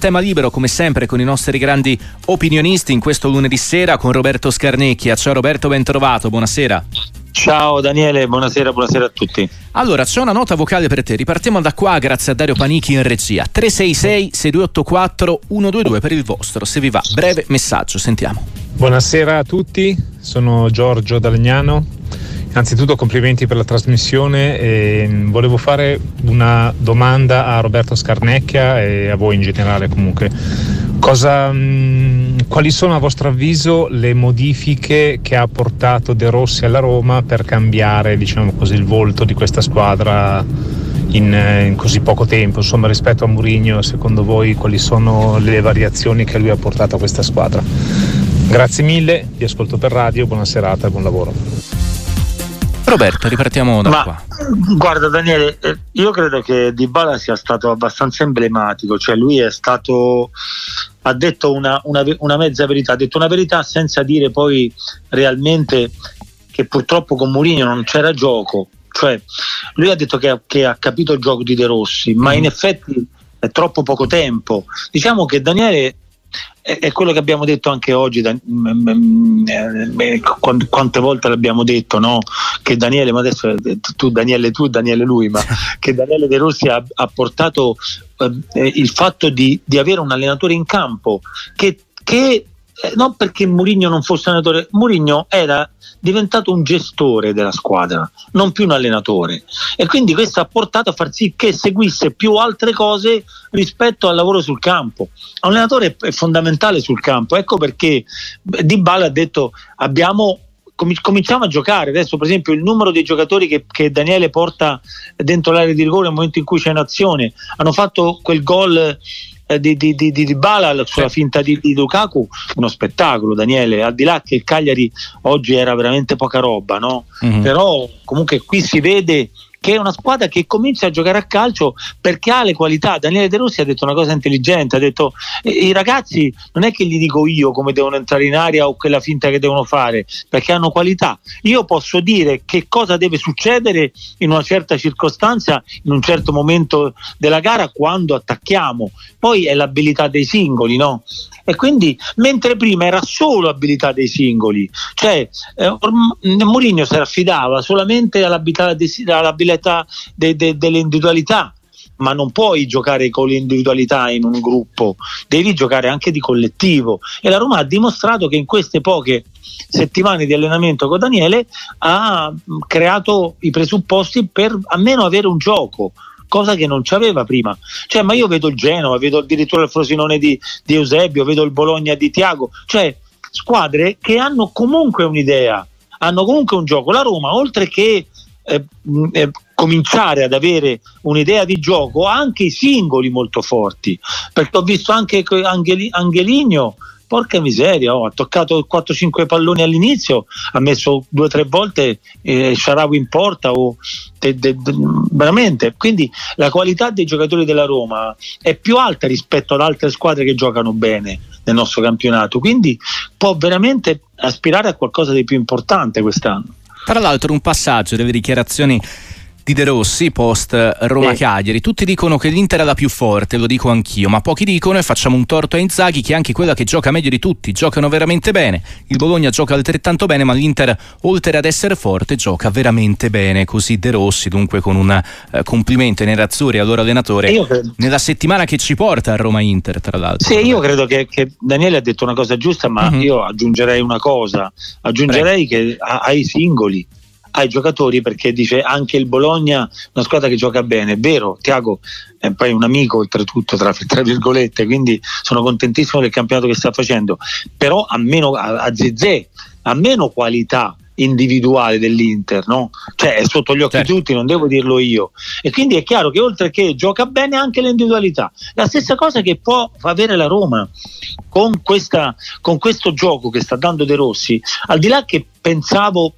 Tema libero come sempre con i nostri grandi opinionisti in questo lunedì sera con Roberto Scarnecchia. Ciao Roberto, ben trovato, buonasera. Ciao Daniele, buonasera a tutti. Allora, c'è una nota vocale per te, ripartiamo da qua grazie a Dario Panichi in regia. 366-6284-122 per il vostro, se vi va, breve messaggio, sentiamo. Buonasera a tutti, sono Giorgio D'Alegnano. Innanzitutto complimenti per la trasmissione e volevo fare una domanda a Roberto Scarnecchia e a voi in generale comunque. Quali sono a vostro avviso le modifiche che ha portato De Rossi alla Roma per cambiare, diciamo così, il volto di questa squadra in così poco tempo? Insomma, rispetto a Mourinho, secondo voi quali sono le variazioni che lui ha portato a questa squadra? Grazie mille, vi ascolto per radio, buona serata e buon lavoro. Roberto, ripartiamo da qua. Guarda Daniele, io credo che Dybala sia stato abbastanza emblematico, cioè lui è stato, ha detto una mezza verità, ha detto una verità senza dire poi realmente che purtroppo con Mourinho non c'era gioco, cioè lui ha detto che ha capito il gioco di De Rossi, ma in effetti è troppo poco tempo. Diciamo che Daniele è quello che abbiamo detto anche oggi, quante volte l'abbiamo detto, no? Che Daniele, ma adesso tu Daniele lui, ma che Daniele De Rossi ha portato il fatto di avere un allenatore in campo che non perché Mourinho non fosse allenatore, Mourinho era diventato un gestore della squadra, non più un allenatore, e quindi questo ha portato a far sì che seguisse più altre cose rispetto al lavoro sul campo. Un allenatore è fondamentale sul campo, ecco perché Dybala ha detto cominciamo a giocare. Adesso per esempio il numero dei giocatori che Daniele porta dentro l'area di rigore nel momento in cui c'è un'azione, hanno fatto quel gol di Dybala sulla finta di Lukaku, uno spettacolo Daniele, al di là che il Cagliari oggi era veramente poca roba, no? Però comunque qui si vede che è una squadra che comincia a giocare a calcio perché ha le qualità. Daniele De Rossi ha detto una cosa intelligente, ha detto i ragazzi non è che gli dico io come devono entrare in aria o quella finta che devono fare, perché hanno qualità, io posso dire che cosa deve succedere in una certa circostanza, in un certo momento della gara quando attacchiamo, poi è l'abilità dei singoli, no? E quindi mentre prima era solo abilità dei singoli, cioè Mourinho si affidava solamente all'abilità delle individualità, ma non puoi giocare con l'individualità in un gruppo, devi giocare anche di collettivo, e la Roma ha dimostrato che in queste poche settimane di allenamento con Daniele ha creato i presupposti per almeno avere un gioco, cosa che non c'aveva prima. Cioè, ma io vedo il Genova, vedo addirittura il Frosinone di Eusebio, vedo il Bologna di Thiago, cioè squadre che hanno comunque un'idea, hanno comunque un gioco. La Roma, oltre che cominciare ad avere un'idea di gioco, ha anche i singoli molto forti, perché ho visto anche Angelino, porca miseria, ha toccato 4-5 palloni all'inizio, ha messo 2-3 volte El Shaarawy in porta, veramente. Quindi la qualità dei giocatori della Roma è più alta rispetto ad altre squadre che giocano bene nel nostro campionato, quindi può veramente aspirare a qualcosa di più importante quest'anno. Tra l'altro un passaggio delle dichiarazioni di De Rossi post Roma-Cagliari: tutti dicono che l'Inter è la più forte, lo dico anch'io, ma pochi dicono, e facciamo un torto a Inzaghi, che è anche quella che gioca meglio di tutti, giocano veramente bene, il Bologna gioca altrettanto bene, ma l'Inter oltre ad essere forte gioca veramente bene. Così De Rossi, dunque con un complimento ai nerazzurri e al loro allenatore nella settimana che ci porta a Roma-Inter, tra l'altro. Sì, io credo che Daniele ha detto una cosa giusta, ma io aggiungerei una cosa, che ai singoli, ai giocatori, perché dice anche il Bologna, una squadra che gioca bene, è vero, Thiago è poi un amico oltretutto, tra virgolette, quindi sono contentissimo del campionato che sta facendo, però ha meno qualità individuale dell'Inter, no? Cioè è sotto gli occhi di tutti, non devo dirlo io, e quindi è chiaro che oltre che gioca bene anche l'individualità, la stessa cosa che può avere la Roma con questo gioco che sta dando De Rossi. Al di là che pensavo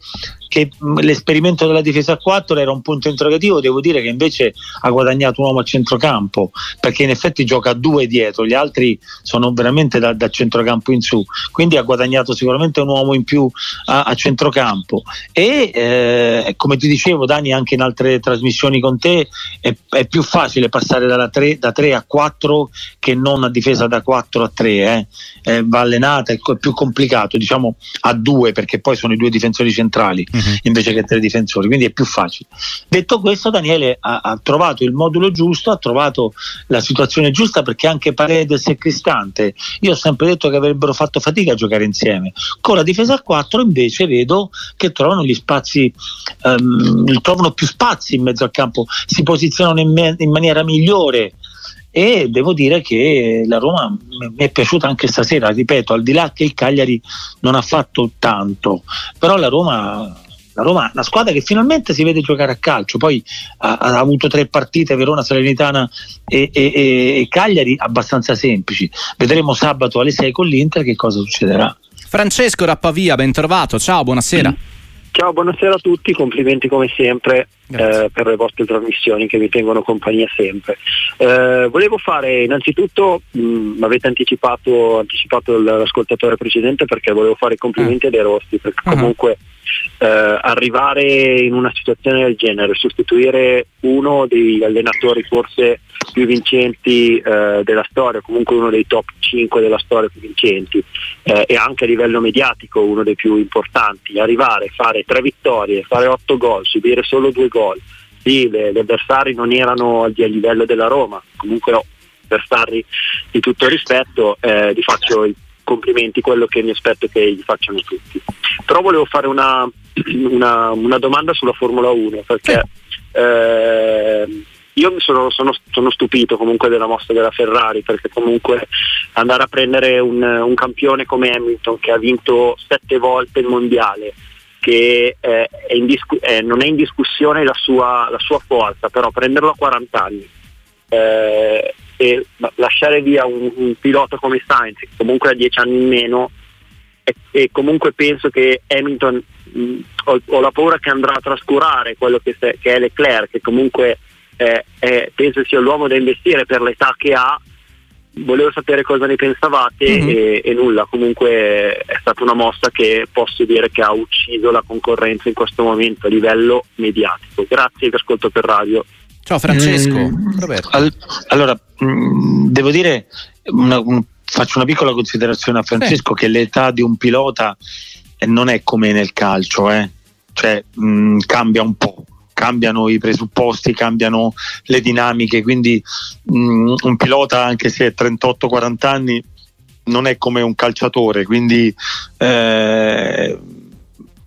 che l'esperimento della difesa a 4 era un punto interrogativo. Devo dire che invece ha guadagnato un uomo a centrocampo, perché in effetti gioca a due dietro, gli altri sono veramente da centrocampo in su, quindi ha guadagnato sicuramente un uomo in più a centrocampo. E come ti dicevo, Dani, anche in altre trasmissioni con te è più facile passare da 3 a 4 che non a difesa da 4 a 3, va allenata, è più complicato, diciamo a 2, perché poi sono i due difensori centrali invece che tre difensori, quindi è più facile. Detto questo, Daniele ha trovato il modulo giusto, ha trovato la situazione giusta, perché anche Paredes e Cristante, io ho sempre detto che avrebbero fatto fatica a giocare insieme. Con la difesa a 4 invece vedo che trovano gli spazi, trovano più spazi in mezzo al campo, si posizionano in maniera migliore, e devo dire che la Roma mi è piaciuta anche stasera, ripeto, al di là che il Cagliari non ha fatto tanto, però la Roma è una squadra che finalmente si vede giocare a calcio. Poi ha avuto 3 partite, Verona, Salernitana e Cagliari, abbastanza semplici. Vedremo sabato alle 6 con l'Inter che cosa succederà. Francesco Rappavia, ben trovato, ciao, buonasera. Ciao, buonasera a tutti, complimenti come sempre per le vostre trasmissioni che mi tengono compagnia sempre. Volevo fare innanzitutto, avete anticipato l'ascoltatore precedente, perché volevo fare i complimenti a De Rossi, perché comunque arrivare in una situazione del genere, sostituire uno degli allenatori forse più vincenti della storia, comunque uno dei top 5 della storia più vincenti, e anche a livello mediatico uno dei più importanti, arrivare, fare 3 vittorie, fare 8 gol, subire solo 2 gol. Sì, gli avversari non erano al livello della Roma, comunque no, avversari di tutto rispetto, vi faccio i complimenti, quello che mi aspetto che gli facciano tutti. Però volevo fare una domanda sulla Formula 1, perché io sono stupito comunque della mossa della Ferrari, perché comunque andare a prendere un campione come Hamilton, che ha vinto 7 volte il mondiale, che non è in discussione la sua forza, però prenderlo a 40 anni e lasciare via un pilota come Sainz, che comunque ha 10 anni in meno, e comunque penso che Hamilton, ho la paura che andrà a trascurare quello che è Leclerc, che comunque penso sia l'uomo da investire per l'età che ha. Volevo sapere cosa ne pensavate e nulla, comunque è stata una mossa che posso dire che ha ucciso la concorrenza in questo momento a livello mediatico. Grazie, vi ascolto per radio. Ciao Francesco. Roberto. Allora, devo dire, faccio una piccola considerazione a Francesco, che l'età di un pilota non è come nel calcio, cioè cambia un po'. Cambiano i presupposti, cambiano le dinamiche, quindi un pilota, anche se è 38-40 anni, non è come un calciatore, quindi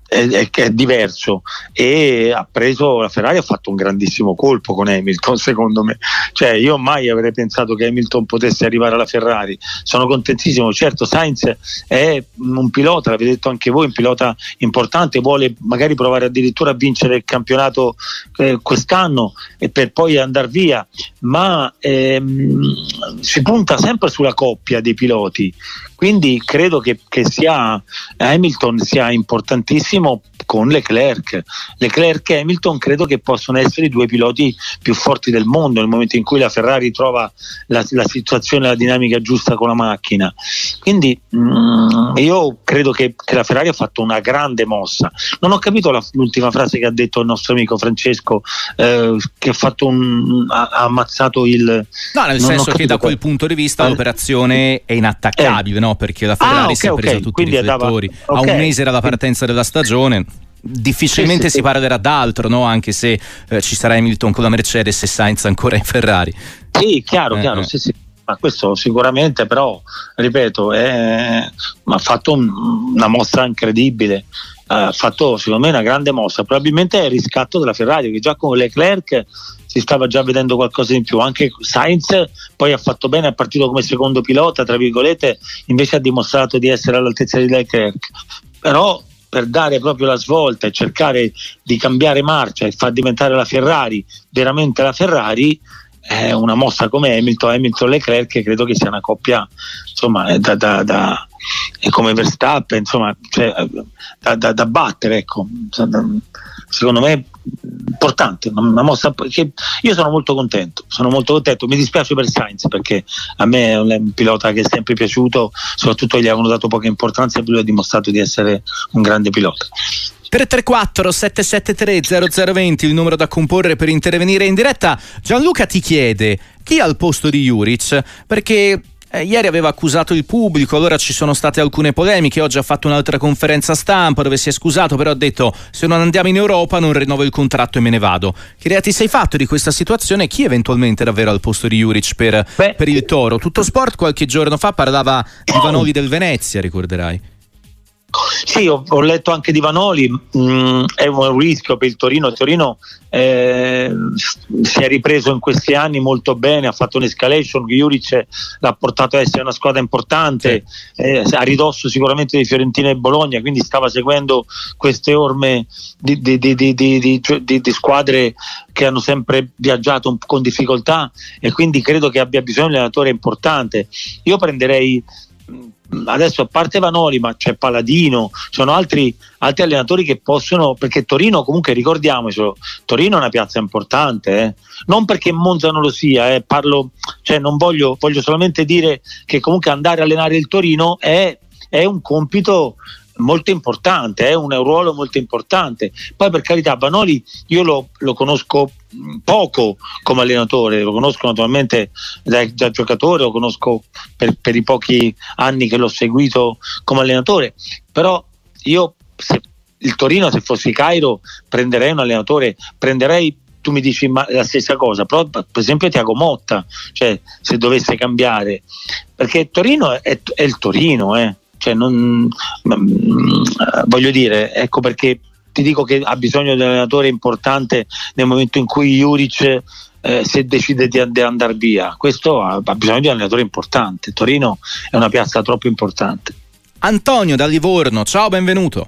è diverso. E ha preso la Ferrari, ha fatto un grandissimo colpo con Hamilton, secondo me, cioè io mai avrei pensato che Hamilton potesse arrivare alla Ferrari. Sono contentissimo. Certo, Sainz è un pilota, l'avete detto anche voi, un pilota importante, vuole magari provare addirittura a vincere il campionato quest'anno e per poi andare via, ma si punta sempre sulla coppia dei piloti, quindi credo che sia Hamilton sia importantissimo con Leclerc e Hamilton. Credo che possono essere i 2 piloti più forti del mondo nel momento in cui la Ferrari trova la situazione, la dinamica giusta con la macchina, quindi io credo che la Ferrari ha fatto una grande mossa. Non ho capito l'ultima frase che ha detto il nostro amico Francesco, che ha fatto ha ammazzato il... No, nel senso che da quel punto di vista l'operazione è inattaccabile, no? Perché la Ferrari si è presa tutti i riflettori, a un mese dalla partenza della stagione difficilmente si parlerà d'altro, no? Anche se ci sarà Hamilton con la Mercedes e Sainz ancora in Ferrari. Sì, chiaro. Sì. Ma questo sicuramente, però ripeto, ha fatto una mossa incredibile. Ha fatto secondo me una grande mossa, probabilmente è il riscatto della Ferrari, che già con Leclerc si stava già vedendo qualcosa in più. Anche Sainz poi ha fatto bene, è partito come secondo pilota, tra virgolette, invece ha dimostrato di essere all'altezza di Leclerc. Però per dare proprio la svolta e cercare di cambiare marcia e far diventare la Ferrari veramente la Ferrari, una mossa come Hamilton Leclerc, che credo che sia una coppia, insomma, è come Verstappen, insomma, cioè, da battere, ecco, secondo me importante, una mossa che io sono molto contento. Mi dispiace per Sainz, perché a me è un pilota che è sempre piaciuto, soprattutto gli avevano dato poca importanza e lui ha dimostrato di essere un grande pilota. 334 773 0020 il numero da comporre per intervenire in diretta. Gianluca ti chiede chi al posto di Juric, perché ieri aveva accusato il pubblico, allora ci sono state alcune polemiche, oggi ha fatto un'altra conferenza stampa dove si è scusato, però ha detto: se non andiamo in Europa non rinnovo il contratto e me ne vado. Che idea ti sei fatto di questa situazione? Chi eventualmente davvero al posto di Juric per il Toro? Tutto Sport qualche giorno fa parlava di Vanoli del Venezia, ricorderai. Sì, ho letto anche di Vanoli, è un rischio per il Torino. Il Torino si è ripreso in questi anni molto bene, ha fatto un'escalation, Juric l'ha portato a essere una squadra importante, a ridosso sicuramente di Fiorentina e Bologna, quindi stava seguendo queste orme di squadre che hanno sempre viaggiato con difficoltà, e quindi credo che abbia bisogno di un allenatore importante. Io prenderei adesso, a parte Vanoli, ma c'è Paladino, ci sono altri allenatori che possono, perché Torino comunque, ricordiamocelo, Torino è una piazza importante, non perché Monza non lo sia, voglio solamente dire che comunque andare a allenare il Torino è un compito molto importante, è un ruolo molto importante. Poi, per carità, Vanoli io lo conosco poco come allenatore, lo conosco naturalmente da giocatore, lo conosco per i pochi anni che l'ho seguito come allenatore, però io, se il Torino, se fossi Cairo, prenderei un allenatore, tu mi dici ma la stessa cosa, però per esempio Thiago Motta, cioè, se dovesse cambiare, perché Torino è il Torino, voglio dire, ecco perché ti dico che ha bisogno di un allenatore importante nel momento in cui Juric, se decide di andare via, questo ha bisogno di un allenatore importante. Torino è una piazza troppo importante. Antonio da Livorno, ciao, benvenuto.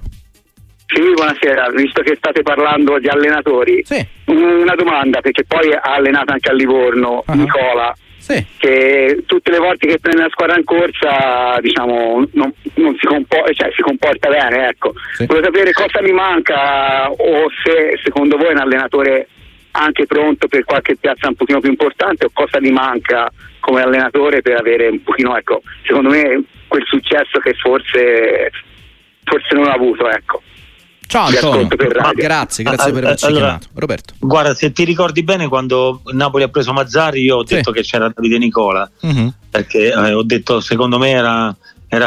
Sì, buonasera, visto che state parlando di allenatori, sì, una domanda, perché poi ha allenato anche a Livorno, uh-huh, Nicola. Sì. Che tutte le volte che prende la squadra in corsa, diciamo, non si comporta, cioè, si comporta bene, ecco. Sì. Volevo sapere cosa mi manca, o se secondo voi è un allenatore anche pronto per qualche piazza un pochino più importante, o cosa gli manca come allenatore per avere un pochino, ecco, secondo me, quel successo che forse non ha avuto, ecco. Ciao Antonio, grazie per averci chiamato. Roberto, guarda, se ti ricordi bene, quando Napoli ha preso Mazzarri io ho detto che c'era Davide Nicola, uh-huh, perché ho detto secondo me era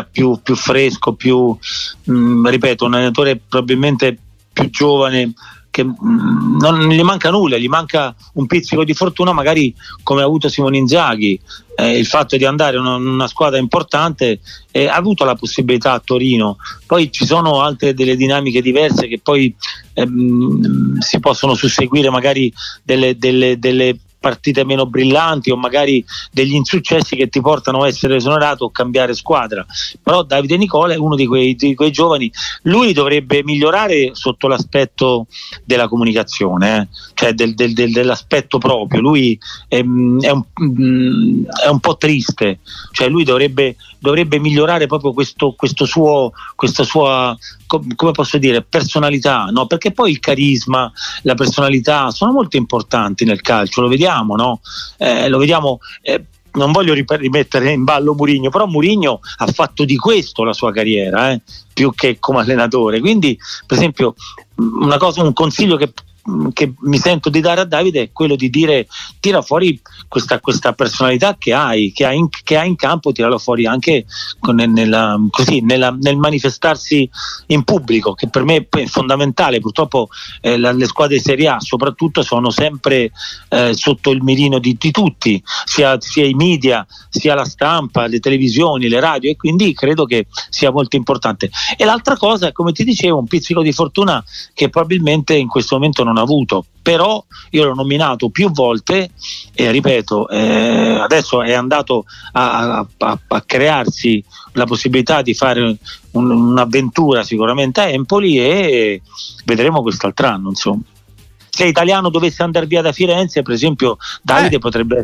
più fresco, più ripeto, un allenatore probabilmente più giovane, che non gli manca nulla, gli manca un pizzico di fortuna, magari come ha avuto Simone Inzaghi, il fatto di andare in una squadra importante, ha avuto la possibilità a Torino. Poi ci sono altre delle dinamiche diverse che poi si possono susseguire, magari delle partite meno brillanti, o magari degli insuccessi che ti portano a essere esonerato o cambiare squadra. Però Davide Nicola è uno di quei giovani. Lui dovrebbe migliorare sotto l'aspetto della comunicazione, cioè dell'aspetto proprio. Lui è un po' triste, cioè lui dovrebbe migliorare proprio questa sua come posso dire, personalità, no? Perché poi il carisma, la personalità sono molto importanti nel calcio, lo vediamo. No? Non voglio rimettere in ballo Mourinho, però Mourinho ha fatto di questo la sua carriera, più che come allenatore. Quindi, per esempio, un consiglio che mi sento di dare a Davide è quello di dire: tira fuori questa personalità che hai in campo, tirala fuori anche nel manifestarsi in pubblico, che per me è fondamentale. Purtroppo le squadre di Serie A soprattutto sono sempre sotto il mirino di tutti, sia i media, sia la stampa, le televisioni, le radio, e quindi credo che sia molto importante. E l'altra cosa, come ti dicevo, un pizzico di fortuna che probabilmente in questo momento non avuto, però io l'ho nominato più volte e ripeto, adesso è andato a crearsi la possibilità di fare un'avventura sicuramente a Empoli, e vedremo quest'altro anno, insomma. se Italiano dovesse andare via da Firenze, per esempio, Davide potrebbe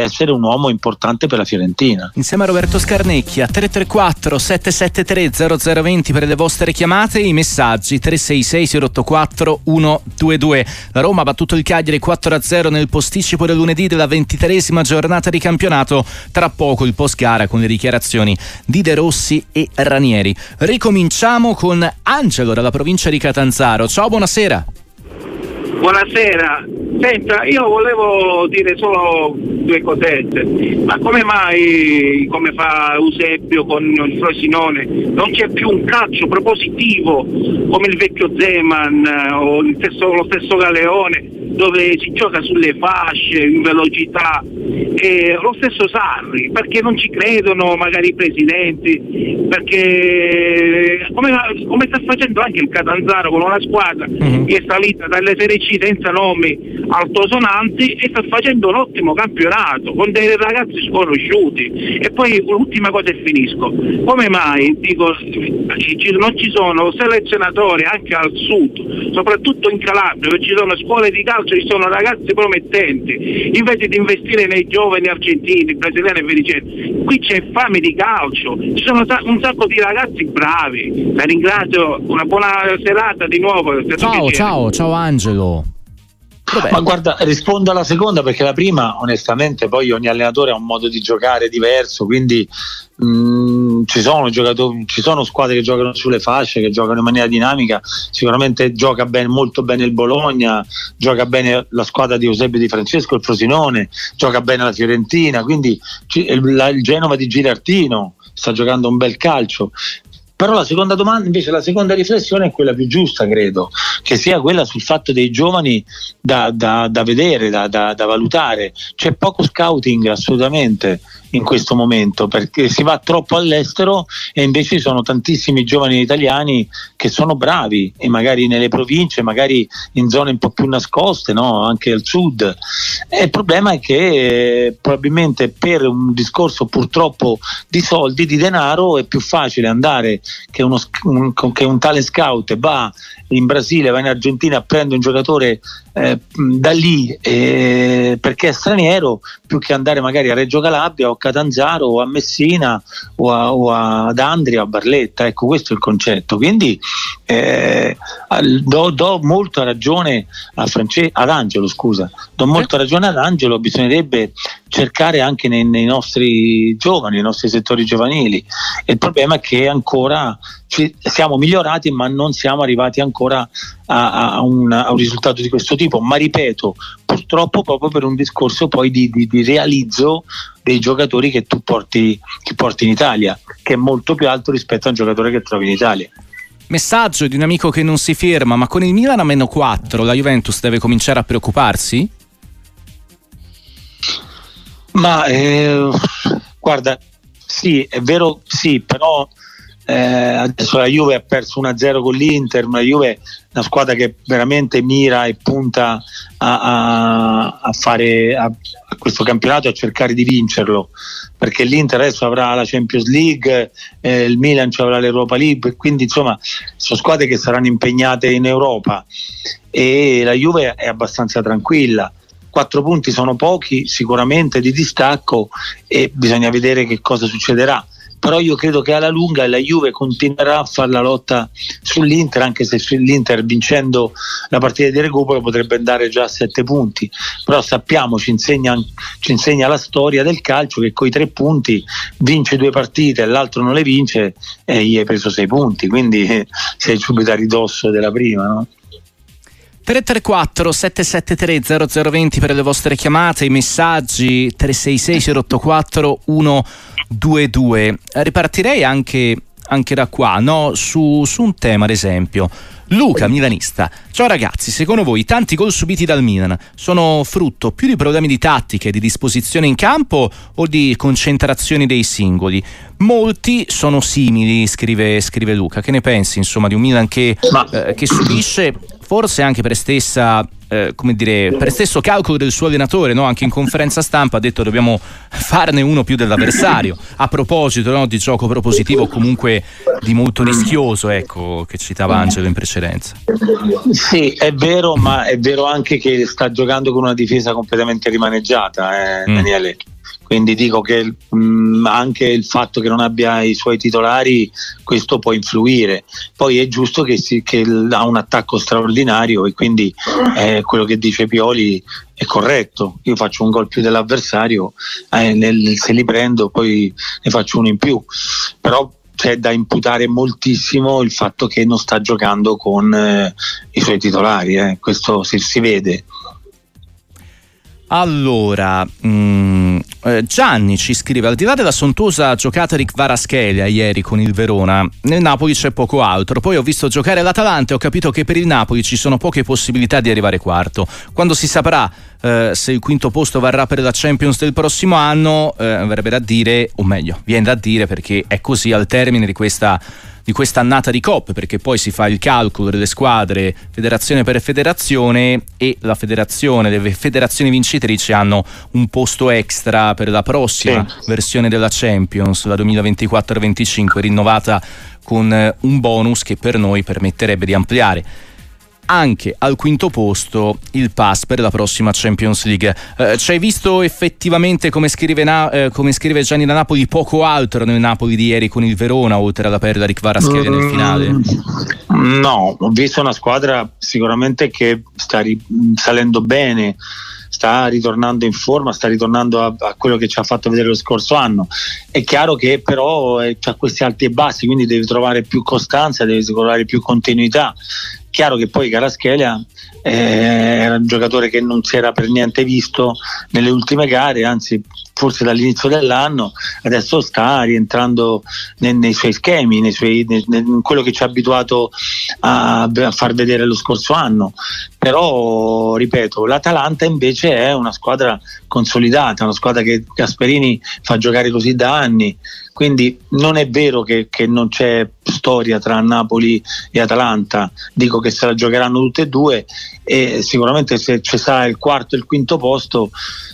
essere un uomo importante per la Fiorentina. Insieme a Roberto Scarnecchia. 334 773 0020 per le vostre chiamate, i messaggi 366 084 122. La Roma ha battuto il Cagliari 4-0 nel posticipo del lunedì della 23esima giornata di campionato. Tra poco il post gara con le dichiarazioni di De Rossi e Ranieri. Ricominciamo con Angelo dalla provincia di Catanzaro. Ciao, buonasera. Buonasera. Senta, io volevo dire solo due cosette. Ma come mai, come fa Eusebio con il Frosinone, non c'è più un calcio propositivo come il vecchio Zeman o lo stesso Galeone, dove si gioca sulle fasce, in velocità, e lo stesso Sarri, perché non ci credono magari i presidenti, perché come sta facendo anche il Catanzaro con una squadra che è salita dalle Serie C senza nomi altosonanti e sta facendo un ottimo campionato con dei ragazzi sconosciuti. E poi l'ultima cosa e finisco, come mai dico non ci sono selezionatori anche al sud, soprattutto in Calabria, dove ci sono scuole di calcio, ci sono ragazzi promettenti, invece di investire nei giovani argentini, brasiliani e via dicendo. Qui c'è fame di calcio, ci sono un sacco di ragazzi bravi. La ringrazio, una buona serata di nuovo. Ciao Angelo. Vabbè. Ma guarda, rispondo alla seconda, perché la prima onestamente, poi ogni allenatore ha un modo di giocare diverso, quindi ci sono squadre che giocano sulle fasce, che giocano in maniera dinamica. Sicuramente gioca molto bene il Bologna, gioca bene la squadra di Eusebio Di Francesco, il Frosinone, gioca bene la Fiorentina, quindi il Genova di Gilardino sta giocando un bel calcio. Però la seconda domanda, invece, la seconda riflessione è quella più giusta, credo, che sia quella sul fatto dei giovani da vedere, da valutare. C'è poco scouting assolutamente in questo momento, perché si va troppo all'estero e invece ci sono tantissimi giovani italiani che sono bravi, e magari nelle province, magari in zone un po' più nascoste, no? Anche al sud. E il problema è che probabilmente per un discorso purtroppo di soldi, di denaro, è più facile andare che un tale scout va in Brasile, va in Argentina, prende un giocatore da lì perché è straniero, più che andare magari a Reggio Calabria o a Catanzaro o a Messina o ad Andria o a Barletta. Ecco, questo è il concetto. Quindi do molta ragione ad Angelo, bisognerebbe cercare anche nei nostri giovani, nei nostri settori giovanili. Il problema è che ancora siamo migliorati, ma non siamo arrivati ancora a un risultato di questo tipo, ma ripeto, purtroppo proprio per un discorso poi di realizzo dei giocatori che tu porti in Italia, che è molto più alto rispetto a un giocatore che trovi in Italia. Messaggio di un amico che non si ferma: ma con il Milan a -4 la Juventus deve cominciare a preoccuparsi? Ma guarda, sì, è vero, sì, però adesso la Juve ha perso 1-0 con l'Inter, ma la Juve è una squadra che veramente mira e punta a fare questo campionato, a cercare di vincerlo, perché l'Inter adesso avrà la Champions League, il Milan avrà l'Europa League, quindi insomma sono squadre che saranno impegnate in Europa, e la Juve è abbastanza tranquilla. 4 punti sono pochi sicuramente di distacco, e bisogna vedere che cosa succederà. Però io credo che alla lunga la Juve continuerà a fare la lotta sull'Inter, anche se l'Inter, vincendo la partita di recupero, potrebbe andare già a 7 punti. Però sappiamo, ci insegna la storia del calcio, che coi 3 punti vince 2 partite e l'altro non le vince, e gli hai preso 6 punti, quindi sei subito a ridosso della prima, no? 334 773 0020 per le vostre chiamate, i messaggi 366 084 122. Ripartirei anche da qua, no? Su un tema, ad esempio. Luca, milanista: ciao ragazzi, secondo voi tanti gol subiti dal Milan sono frutto più di problemi di tattiche, di disposizione in campo o di concentrazioni dei singoli? Molti sono simili, scrive Luca. Che ne pensi, insomma, di un Milan che subisce, forse anche per stessa come dire, per stesso calcolo del suo allenatore, no? Anche in conferenza stampa ha detto dobbiamo farne uno più dell'avversario, a proposito, no, di gioco propositivo, comunque di molto rischioso, ecco, che citava Angelo in precedenza. Sì, è vero, ma è vero anche che sta giocando con una difesa completamente rimaneggiata, Daniele. Quindi dico che anche il fatto che non abbia i suoi titolari, questo può influire. Poi è giusto che ha un attacco straordinario e quindi quello che dice Pioli è corretto. Io faccio un gol più dell'avversario, se li prendo poi ne faccio uno in più. Però c'è da imputare moltissimo il fatto che non sta giocando con i suoi titolari, questo si vede. Allora, Gianni ci scrive: al di là della sontuosa giocata di Kvaratskhelia ieri con il Verona, nel Napoli c'è poco altro. Poi ho visto giocare l'Atalanta e ho capito che per il Napoli ci sono poche possibilità di arrivare quarto. Quando si saprà se il quinto posto varrà per la Champions del prossimo anno, verrebbe da dire, o meglio, viene da dire, perché è così al termine di questa annata di Coppe, perché poi si fa il calcolo delle squadre federazione per federazione e la federazione, le federazioni vincitrici hanno un posto extra per la prossima versione della Champions, la 2024-25, rinnovata con un bonus che per noi permetterebbe di ampliare anche al quinto posto il pass per la prossima Champions League. Ci hai visto effettivamente, come scrive Gianni da Napoli, poco altro nel Napoli di ieri con il Verona, oltre alla perla di Kvaratskhelia nel finale? No, ho visto una squadra sicuramente che sta salendo bene, sta ritornando in forma, sta ritornando a quello che ci ha fatto vedere lo scorso anno. È chiaro che però c'ha questi alti e bassi, quindi devi trovare più costanza, devi trovare più continuità. Chiaro che poi Kvaratskhelia era un giocatore che non si era per niente visto nelle ultime gare, anzi forse dall'inizio dell'anno. Adesso sta rientrando nei suoi schemi, in quello che ci ha abituato a far vedere lo scorso anno. Però, ripeto, l'Atalanta invece è una squadra consolidata, una squadra che Gasperini fa giocare così da anni, quindi non è vero che non c'è storia tra Napoli e Atalanta. Dico che se la giocheranno tutte e due, e sicuramente se ci sarà il quarto e il quinto posto,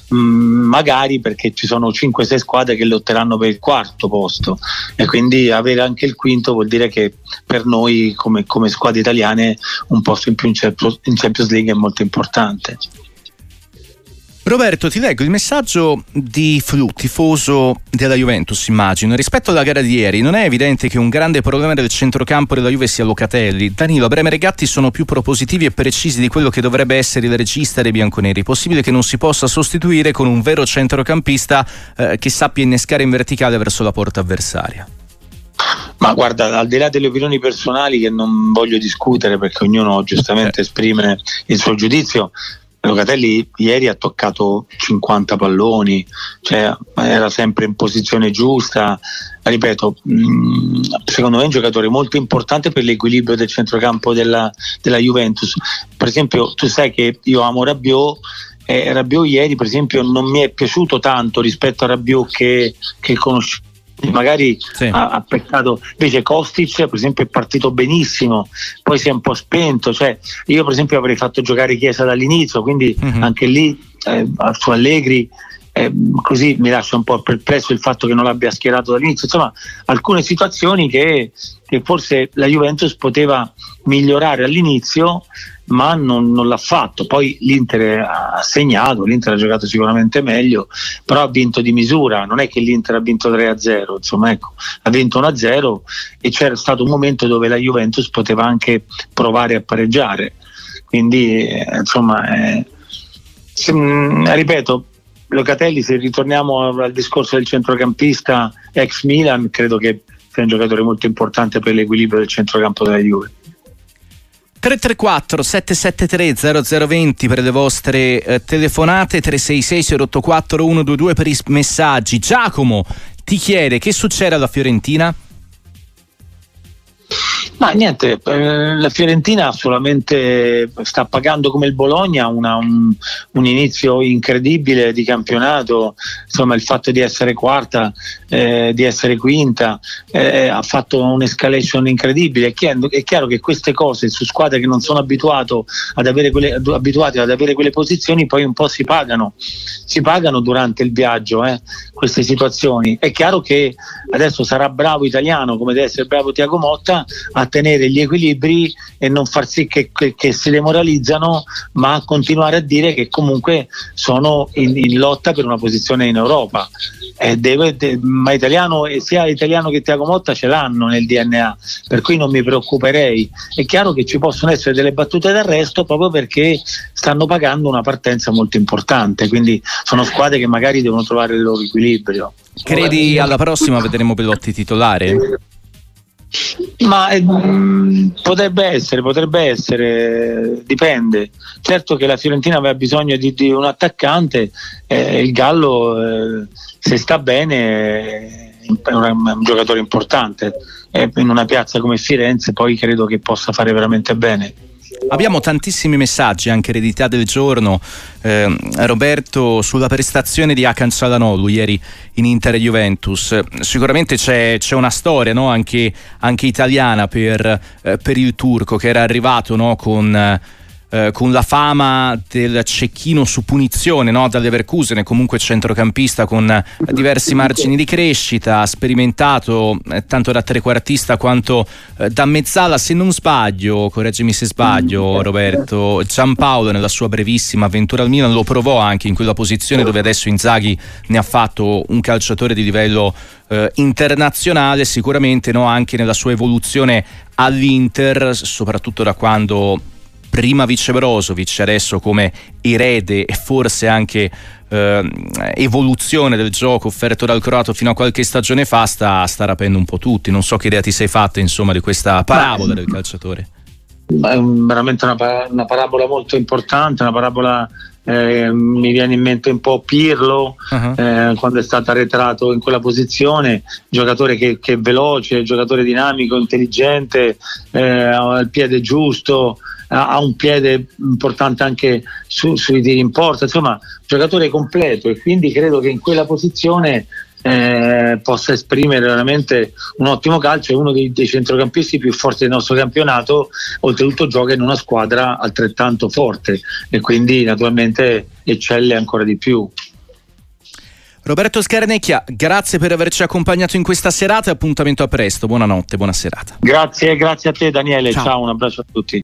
magari, perché ci sono 5-6 squadre che lotteranno per il quarto posto, e quindi avere anche il quinto vuol dire che per noi come squadre italiane un posto in più in Champions League è molto importante. Roberto, ti leggo il messaggio di Flu, tifoso della Juventus, immagino. Rispetto alla gara di ieri, non è evidente che un grande problema del centrocampo della Juve sia Locatelli. Danilo, Bremer e Gatti sono più propositivi e precisi di quello che dovrebbe essere il regista dei bianconeri. Possibile che non si possa sostituire con un vero centrocampista che sappia innescare in verticale verso la porta avversaria? Ma guarda, al di là delle opinioni personali, che non voglio discutere perché ognuno giustamente esprime il suo giudizio, Locatelli ieri ha toccato 50 palloni, cioè era sempre in posizione giusta. Ripeto, secondo me è un giocatore molto importante per l'equilibrio del centrocampo della Juventus. Per esempio, tu sai che io amo Rabiot, e Rabiot ieri per esempio non mi è piaciuto tanto rispetto a Rabiot che conoscevo, magari ha peccato. Invece Kostic per esempio è partito benissimo, poi si è un po' spento, cioè io per esempio avrei fatto giocare Chiesa dall'inizio, quindi anche lì su Allegri così mi lascia un po' perplesso il fatto che non l'abbia schierato dall'inizio. Insomma, alcune situazioni che forse la Juventus poteva migliorare all'inizio, ma non l'ha fatto. Poi l'Inter ha segnato, l'Inter ha giocato sicuramente meglio, però ha vinto di misura, non è che l'Inter ha vinto 3-0, insomma, ecco, ha vinto 1-0 e c'era stato un momento dove la Juventus poteva anche provare a pareggiare. Quindi ripeto, Locatelli, se ritorniamo al discorso del centrocampista ex Milan, credo che sia un giocatore molto importante per l'equilibrio del centrocampo della Juve. 334 773 0020 per le vostre telefonate, 366 084 122 per i messaggi. Giacomo ti chiede che succede alla Fiorentina. Ma niente, la Fiorentina solamente sta pagando come il Bologna un inizio incredibile di campionato, insomma il fatto di essere quarta, di essere quinta, ha fatto un'escalation incredibile. È chiaro che queste cose su squadre che non sono abituate ad avere quelle posizioni poi un po' si pagano durante il viaggio, queste situazioni. È chiaro che adesso sarà bravo Italiano, come deve essere bravo Thiago Motta, a tenere gli equilibri e non far sì che si demoralizzano, ma continuare a dire che comunque sono in lotta per una posizione in Europa. Ma Italiano, sia Italiano che Thiago Motta ce l'hanno nel DNA, per cui non mi preoccuperei. È chiaro che ci possono essere delle battute d'arresto proprio perché stanno pagando una partenza molto importante, quindi sono squadre che magari devono trovare il loro equilibrio. Credi alla prossima vedremo Belotti titolare? Ma potrebbe essere, dipende. Certo che la Fiorentina aveva bisogno di un attaccante, il Gallo, se sta bene, è un giocatore importante, in una piazza come Firenze poi credo che possa fare veramente bene. Abbiamo tantissimi messaggi, anche eredità del giorno, Roberto, sulla prestazione di Hakan Çalhanoğlu ieri in Inter e Juventus. Sicuramente c'è una storia, no? anche italiana per il turco, che era arrivato, no? Con la fama del cecchino su punizione, no? Dal Leverkusen, comunque centrocampista con diversi margini di crescita, sperimentato tanto da trequartista quanto da mezzala, se non sbaglio, correggimi se sbaglio Roberto, Giampaolo nella sua brevissima avventura al Milan lo provò anche in quella posizione, dove adesso Inzaghi ne ha fatto un calciatore di livello internazionale, sicuramente, no? Anche nella sua evoluzione all'Inter, soprattutto da quando prima vice Brozovic, adesso come erede e forse anche evoluzione del gioco offerto dal croato fino a qualche stagione fa, sta rapendo un po' tutti. Non so che idea ti sei fatta, insomma, di questa parabola del calciatore. È veramente una parabola molto importante, una parabola, mi viene in mente un po' Pirlo, quando è stato arretrato in quella posizione, giocatore che è veloce, giocatore dinamico, intelligente, al piede giusto, ha un piede importante anche sui tiri in porta, insomma giocatore completo, e quindi credo che in quella posizione possa esprimere veramente un ottimo calcio. È uno dei centrocampisti più forti del nostro campionato, oltretutto gioca in una squadra altrettanto forte e quindi naturalmente eccelle ancora di più. Roberto Scarnecchia, grazie per averci accompagnato in questa serata e appuntamento a presto, buonanotte, buona serata. Grazie a te Daniele, ciao un abbraccio a tutti.